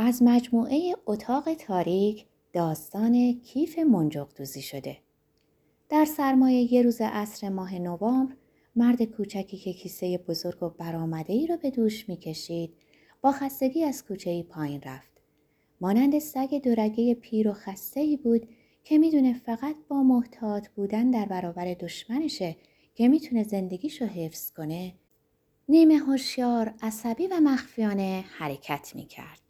از مجموعه اتاق تاریک داستان کیف منجق‌دوزی شده. در سرمایه یه روز عصر ماه نوامبر، مرد کوچکی که کیسه بزرگ و برآمده‌ای را به دوش می‌کشید، با خستگی از کوچه‌ای پایین رفت. مانند سگ دورگه پیر و خسته‌ای بود که می‌دونه فقط با محتاط بودن در برابر دشمنشه که می‌تونه زندگیشو حفظ کنه. نیمه هوشیار، عصبی و مخفیانه حرکت می‌کرد.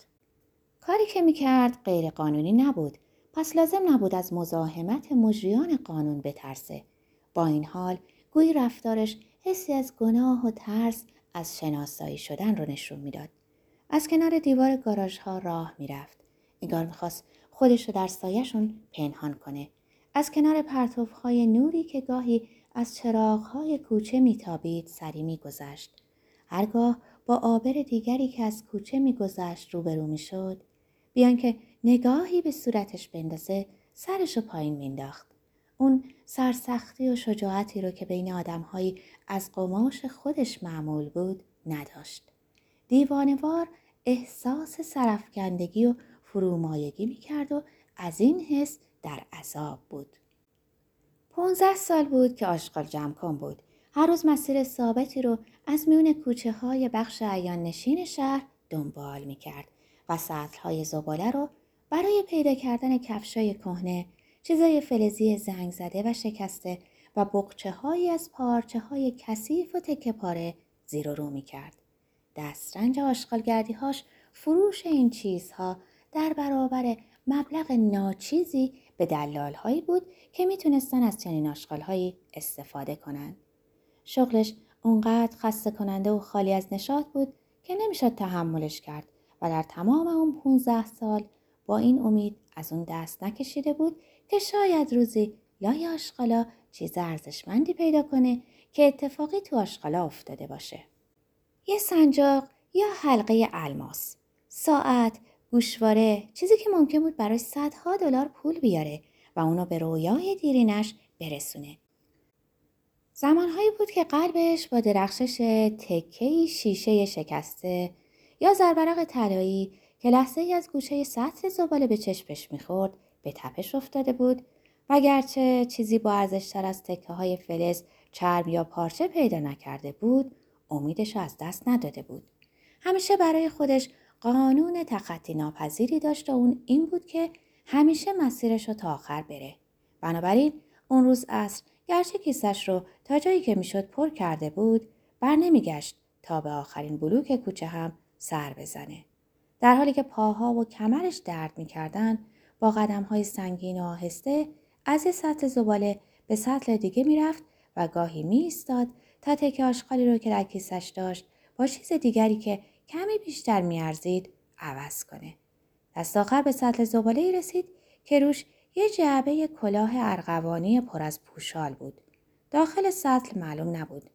کاری که می‌کرد غیر قانونی نبود، پس لازم نبود از مزاحمت مجریان قانون بترسه. با این حال گویی رفتارش حسی از گناه و ترس از شناسایی شدن رو نشون میداد. از کنار دیوار گاراژ ها راه میرفت، انگار میخواست خودش رو در سایه‌شون پنهان کنه. از کنار پرتوف های نوری که گاهی از چراغ های کوچه میتابید سری میگذشت. هرگاه با عابر دیگری که از کوچه میگذشت روبرو میشد، بیان که نگاهی به صورتش بندازه سرشو پایین مینداخت. اون سرسختی و شجاعتی رو که بین آدم‌هایی از قماش خودش معمول بود نداشت. دیوانه‌وار احساس سرفکندگی و فرومایگی می‌کرد و از این حس در عذاب بود. 15 سال بود که آشغال جمع‌کن بود. هر روز مسیر ثابتی رو از میون کوچه‌های بخش عیان نشین شهر دنبال می‌کرد و سطل‌های زباله رو برای پیدا کردن کفشای کهنه، چیزای فلزی زنگ زده و شکسته و بقچه هایی از پارچه های کثیف و تکه پاره زیر و رو می کرد. دسترنج آشغالگردی هاش فروش این چیزها در برابر مبلغ ناچیزی به دلال هایی بود که می تونستن از چنین آشغال هایی استفاده کنن. شغلش اونقدر خسته کننده و خالی از نشاط بود که نمیشد تحملش کرد و در تمام اون 15 سال با این امید از اون دست نکشیده بود که شاید روزی لای آشغالا چیز ارزشمندی پیدا کنه که اتفاقی تو آشغالا افتاده باشه. یه سنجاق یا حلقه الماس، ساعت، گوشواره، چیزی که ممکن بود برای صدها دلار پول بیاره و اونو به رویای دیرینش برسونه. زمانهایی بود که قلبش با درخشش تکه‌ای شیشه شکسته یا زربرق طلایی که لحظه‌ای از گوشه سطل زباله به چشمش می‌خورد به تپش افتاده بود و گرچه چیزی با ارزش‌تر از تکه‌های فلز، چرم یا پارچه پیدا نکرده بود، امیدش از دست نداده بود. همیشه برای خودش قانون تخطی ناپذیری داشت و اون این بود که همیشه مسیرش رو تا آخر بره. بنابراین اون روز عصر گرچه کیسش رو تا جایی که میشد پر کرده بود، بر نمیگشت تا به آخرین بلوک کوچه هم سر بزنه. در حالی که پاها و کمرش درد می‌کردن، با قدم‌های سنگین و آهسته از یه سطل زباله به سطل دیگه می‌رفت و گاهی می‌ایستاد تا تکه آشغالی رو که در کیسش داشت با چیز دیگری که کمی بیشتر می‌ارزید عوض کنه. دست آخر به سطل زباله‌ای رسید که روش یه جعبه کلاه ارغوانی پر از پوشال بود. داخل سطل معلوم نبود.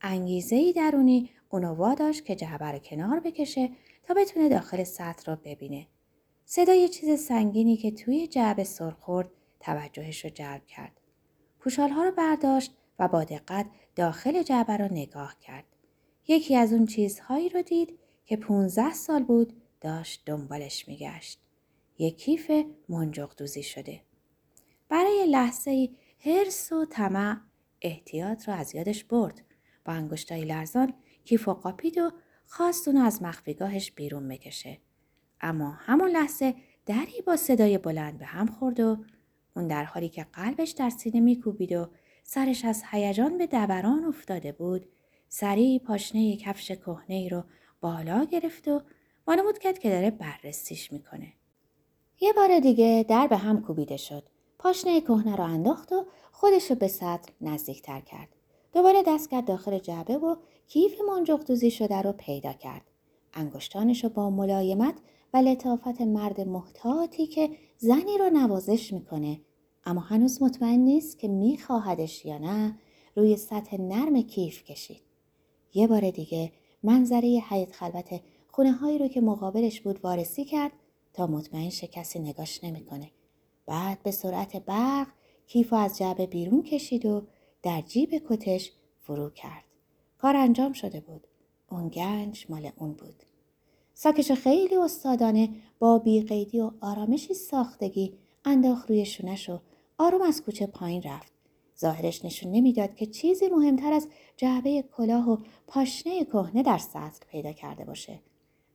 انگیزه‌ای درونی اونو واداشت که جعبه رو کنار بکشه تا بتونه داخل سطل رو ببینه. صدای چیز سنگینی که توی جعبه سر خورد توجهش رو جلب کرد. پوشال‌ها رو برداشت و با دقت داخل جعبه رو نگاه کرد. یکی از اون چیزهایی رو دید که 15 سال بود داشت دنبالش میگشت. یک کیف منجق‌دوزی شده. برای لحظه‌ای حرص و طمع احتیاط رو از یادش برد. با انگشتای لرزان کیف و قاپید و خواست اونو از مخفیگاهش بیرون بکشه. اما همون لحظه دری با صدای بلند به هم خورد و اون در حالی که قلبش در سینه میکوبید و سرش از هیجان به دوران افتاده بود، سریع پاشنه کفش کهنه‌ای رو بالا گرفت و وانمود کرد که داره بررسیش میکنه. یه بار دیگه در به هم کوبیده شد. پاشنه کهنه رو انداخت و خودش رو به سطل نزدیکتر کرد. دوباره دست کرد داخل جعبه و کیف منجق‌دوزی شده رو پیدا کرد. انگشتانش رو با ملایمت و لطافت مرد محتاطی که زنی رو نوازش میکنه اما هنوز مطمئن نیست که میخواهدش یا نه روی سطح نرم کیف کشید. یه بار دیگه منظره حیاط خلوت خونه هایی رو که مقابلش بود وارسی کرد تا مطمئن شه کسی نگاش نمیکنه. بعد به سرعت برق کیف رو از جعبه بیرون کشید و در جیب کتش فرو کرد. کار انجام شده بود. اون گنج مال اون بود. ساکشو خیلی استادانه با بیقیدی و آرامشی ساختگی انداخت روی شونش و آروم از کوچه پایین رفت. ظاهرش نشون نمیداد که چیزی مهمتر از جعبه کلاه و پاشنه کهنه در سطل پیدا کرده باشه.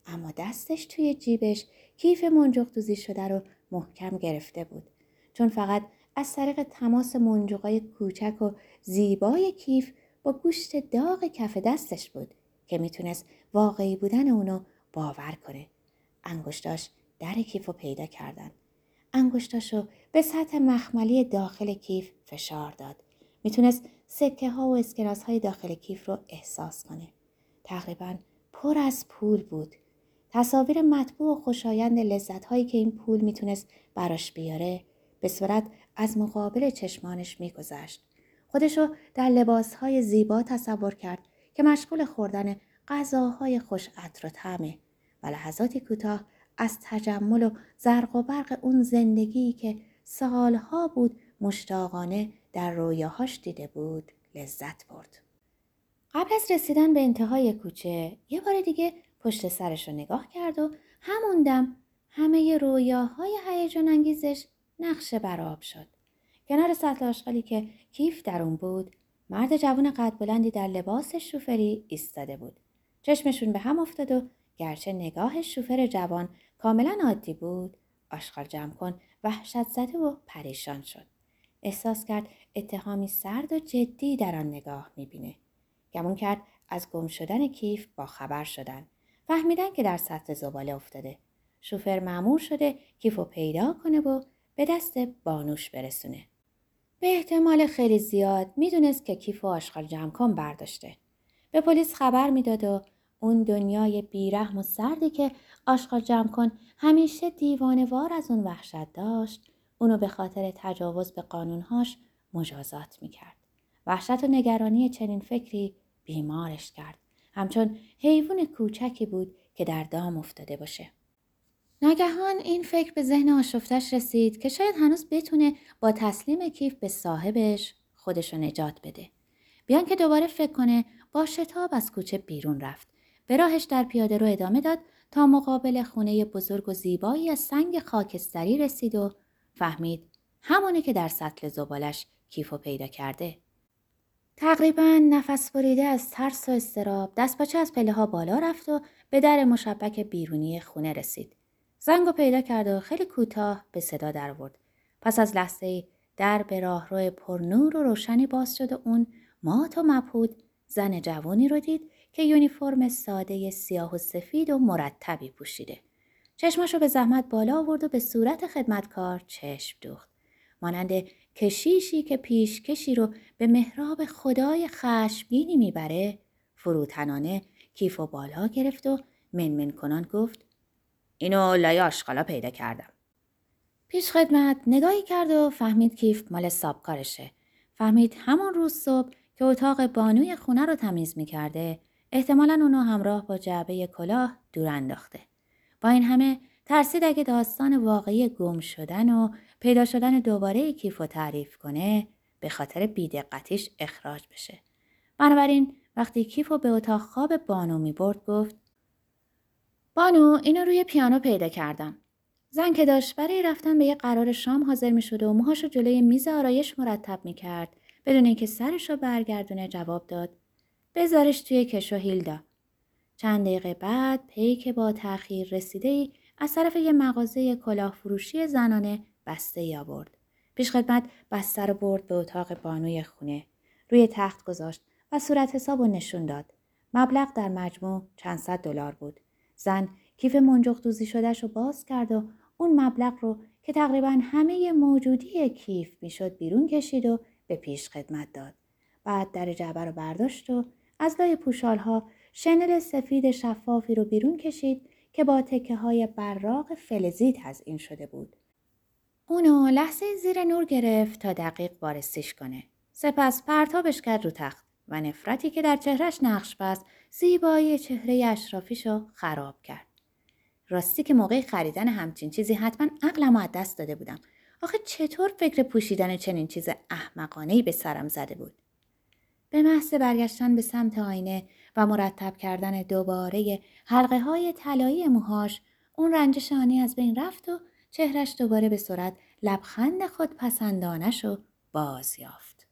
اما دستش توی جیبش کیف منجوق‌دوزی شده رو محکم گرفته بود. چون فقط از طریق تماس منجوقای کوچک و زیبای کیف با گوشت داغ کف دستش بود که میتونست واقعی بودن اونو باور کنه. انگشتاش در کیف رو پیدا کردن. انگشتاشو به سطح مخملی داخل کیف فشار داد. میتونست سکه ها و اسکناس های داخل کیف رو احساس کنه. تقریبا پر از پول بود. تصاویر مطبوع و خوشایند لذت هایی که این پول میتونست براش بیاره به صورت از مقابل چشمانش میگذشت. خودشو در لباس های زیبا تصور کرد که مشغول خوردن غذاهای خوش عطر و طعمه و لحظاتی کوتاه از تجمل و زرق و برق اون زندگی که سالها بود مشتاقانه در رویاهاش دیده بود لذت برد. قبل از رسیدن به انتهای کوچه یه بار دیگه پشت سرش رو نگاه کرد و همون دم همه رویاهای هیجان انگیزش نقشه بر آب شد. کنار سطل آشغالی که کیف در اون بود، مرد جوان قد بلندی در لباس شوفری ایستاده بود. چشمشون به هم افتاد و گرچه نگاه شوفر جوان کاملا عادی بود، آشغال جمع کن وحشت زده و پریشان شد. احساس کرد اتهامی سرد و جدی در آن نگاه میبینه. گمون کرد از گم شدن کیف با خبر شدن. فهمیدن که در سطح زباله افتاده. شوفر مأمور شده کیفو پیدا کنه و به دست بانوش برسونه. به احتمال خیلی زیاد میدونست که کیفو آشغال جمع کن برداشته. به پلیس خبر میداد و اون دنیای بیرحم و سردی که آشغال جمع کن همیشه دیوانه‌وار از اون وحشت داشت، اونو به خاطر تجاوز به قانونهاش مجازات میکرد. وحشت و نگرانی چنین فکری بیمارش کرد. همچون حیوان کوچکی بود که در دام افتاده باشه. ناگهان این فکر به ذهن آشفتش رسید که شاید هنوز بتونه با تسلیم کیف به صاحبش خودشو نجات بده. بیان که دوباره فکر کنه با شتاب از کوچه بیرون رفت. به راهش در پیاده رو ادامه داد تا مقابل خونه بزرگ و زیبایی از سنگ خاکستری رسید و فهمید همونه که در سطل زبالش کیفو پیدا کرده. تقریباً نفس بریده از ترس و اضطراب دستپاچه از پله‌ها بالا رفت و به در مشبک بیرونی خونه رسید. زنگو پیدا کرد و خیلی کوتاه به صدا در آورد. پس از لحظه‌ای در به راهرو پرنور و روشنی باز شد و اون مات و مبهود زن جوانی رو دید که یونیفرم ساده سیاه و سفید و مرتبی پوشیده. چشماشو به زحمت بالا آورد و به صورت خدمتکار چشم دوخت. مانند کشیشی که پیشکشی رو به محراب خدای خشمگینی میبره، فروتنانه کیفو بالا گرفت و منمن کنان گفت اینو لای آشغالا پیدا کردم. پیش خدمت نگاهی کرد و فهمید کیف مال سابکارشه. فهمید همون روز صبح که اتاق بانوی خونه رو تمیز میکرده، احتمالاً اونو همراه با جعبه کلاه دور انداخته. با این همه ترسید اگه داستان واقعی گم شدن و پیدا شدن دوباره کیفو تعریف کنه به خاطر بی‌دقتیش اخراج بشه. بنابراین وقتی کیفو به اتاق خواب بانو میبرد گفت بانو اینو روی پیانو پیدا کردم. زن که داشت برای رفتن به یه قرار شام حاضر میشد و موهاشو جلوی میز آرایش مرتب میکرد بدون اینکه سرشو برگردونه جواب داد بذارش توی کشو هیلدا. چند دقیقه بعد پیک با تأخیر رسیده‌ای از طرف یه مغازه کلاهفروشی زنانه بسته آورد. پیشخدمت بسته رو برد به اتاق بانوی خونه. روی تخت گذاشت و صورت حساب رو نشون داد. مبلغ در مجموع چند صد $100 بود. زن کیف منجوق‌دوزی شده‌شو باز کرد و اون مبلغ رو که تقریباً همه موجودی کیف میشد بیرون کشید و به پیشخدمت داد. بعد در جعبه رو برداشت و از لای پوشال‌ها شنل سفید شفافی رو بیرون کشید که با تکه‌های براق فلزی تزئین شده بود. اونو لحظه زیر نور گرفت تا دقیق وارسیش کنه. سپس پرتابش کرد رو تخت و نفرتی که در چهرش نقش بست زیبایی چهره اشرافیشو خراب کرد. راستی که موقع خریدن همچین چیزی حتما عقلمو از دست داده بودم. آخه چطور فکر پوشیدن چنین چیز احمقانه‌ای به سرم زده بود. به محض برگشتن به سمت آینه و مرتب کردن دوباره حلقه های طلایی موهاش، اون رنج شانه از بین رفت و چهرش دوباره به صورت لبخند خودپسندانش رو بازیافت.